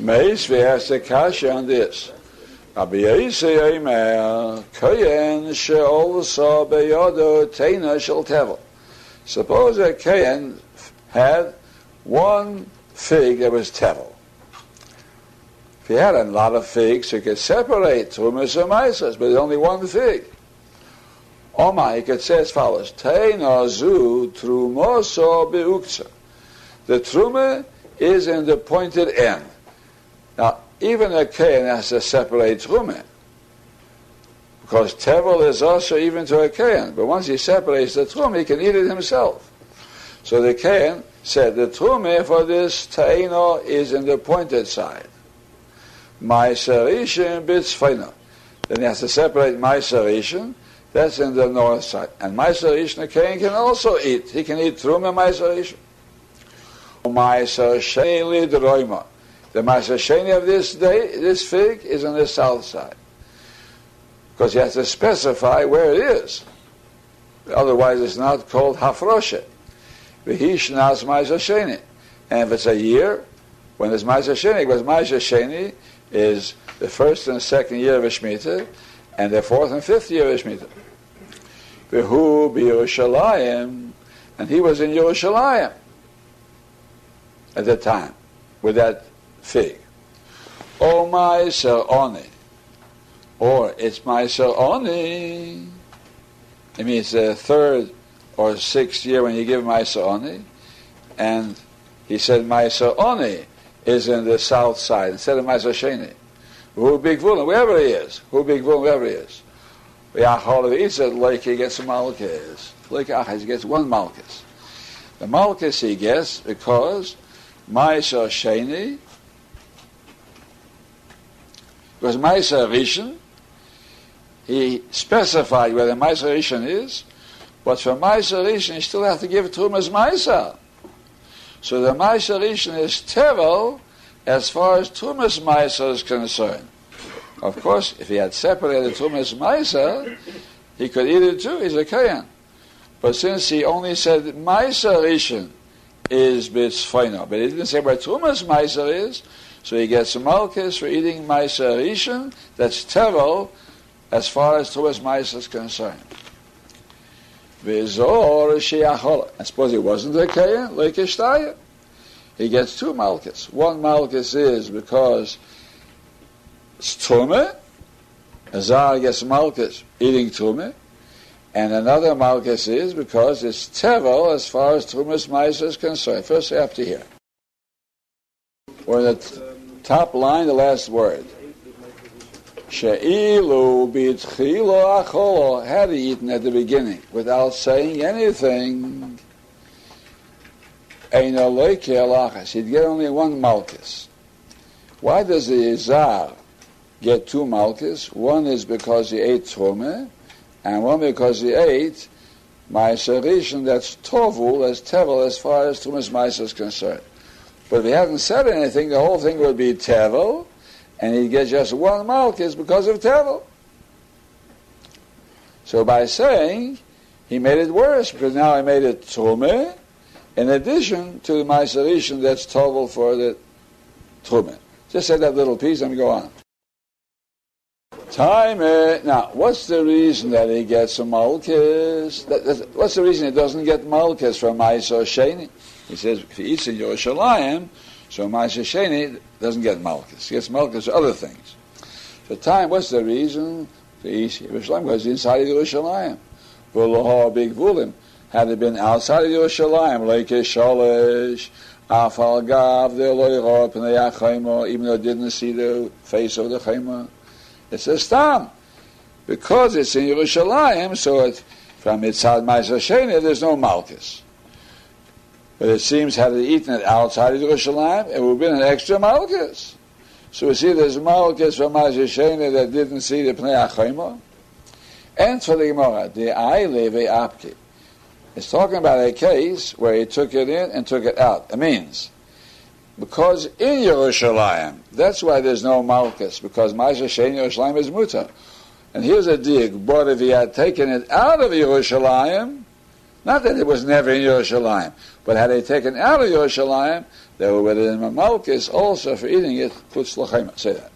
Meisvi has a kasha on this. Abi Yisi Eimer, Kohen she'olsa beyodo teina shel tevil. Suppose a Kohen had one fig that was tevil. If he had a lot of figs, he could separate trumosso and misas, but there's only one fig. Oma, he could say as follows: Taino zu trumosso beyoksa. The trume is in the pointed end. Now, even a Kohen has to separate trume, because tevil is also even to a Kohen. But once he separates the trume, he can eat it himself. So the Kohen said the trume for this Taino is in the pointed side. Ma'aser Rishon beis feina. Then he has to separate Ma'aser Rishon, that's in the north side. And Ma'aser Rishon the Kohen can also eat. He can eat trume Ma'aser Rishon. Ma'aser Sheni lidroima. The Ma'aser Sheni of this day, this fig, is on the south side, because you have to specify where it is. Otherwise, it's not called hafroshe. V'hishnas Ma'aser Sheni. And if it's a year, when it's Ma'aser Sheni, because Ma'aser Sheni is the first and second year of Shemitah, and the fourth and fifth year of Shemitah. V'hu b'Yerushalayim, and he was in Yerushalayim at the time with that fig. Oh, Maaser Oni. Or it's Maaser Oni. It means the third or sixth year when you give Maaser Oni. And he said Maaser Oni is in the south side instead of Ma'aser Sheni. Who big vuln, wherever he is. Who big vuln, wherever he is. Ya'chol Izar like he gets a malkos. Like he gets one malkos. The malkos he gets because Ma'aser Sheni, because Ma'aser Rishon, he specified where the Ma'aser Rishon is, but for Ma'aser Rishon, you still have to give trumas Ma'aser. So the Ma'aser Rishon is tevil as far as trumas Ma'aser is concerned. Of course, if he had separated trumas Ma'aser, he could eat it too, he's a Kohen. But since he only said Ma'aser Rishon is beis feina, but he didn't say where trumas Ma'aser is, so he gets malkos for eating Ma'aser Rishon, that's tevil, as far as trumas Ma'aser is concerned. V'izor she'achol. I suppose he wasn't a Kohen, like Ishtaya. He gets two malkos. One malkos is because it's Trume, Izar gets malkos eating Trume, and another malkos is because it's tevil as far as trumas Ma'aser is concerned. First, after here. Or the top line, the last word. She'ilu b'tchilo acholo. Had he eaten at the beginning without saying anything, eino loike lachas, he'd get only one malkos. Why does the Izar get two malkos? One is because he ate Trume, and one because he ate Ma'aser Rishon, that's tovul, as tevil, as far as Trumas Ma'aser is concerned. But if he hadn't said anything, the whole thing would be tevil, and he'd get just one malkos because of tevil. So by saying, he made it worse, because now he made it trume, in addition to the Ma'aser Rishon, that's tevil for the trume. Just say that little piece and go on. Tome. Now, what's the reason that he gets a malkos? What's the reason he doesn't get malkos from Ma'aser Sheni? He says, if he eats in Yerushalayim, so Ma'aser Sheni doesn't get malkos. He gets malkos for other things. So time, what's the reason to eat Yerushalayim? Because inside of Yerushalayim. V'loha big vulim. Had it been outside of Yerushalayim, like a shalish, afal gav, the loyro, Pnei HaKoimah, even though it didn't see the face of the Chaimah. It says tam. Because it's in Yerushalayim, so from inside Ma'aser Sheni, there's no malkos. But it seems, had they eaten it outside of Yerushalayim, it would have been an extra malkos. So we see there's malkos for Ma'aser Sheni that didn't see the Pnei HaKoimah. And for the Gemara, the Ai Apke. It's talking about a case where he took it in and took it out. It means, because in Yerushalayim, that's why there's no malkos, because Ma'aser Sheni Yerushalayim is Muta. And here's a dig, but if he had taken it out of Yerushalayim, not that it was never in Yerushalayim, but had they taken out of Yerushalayim, They were whether in malkos also for eating it puts l'chema. Say that.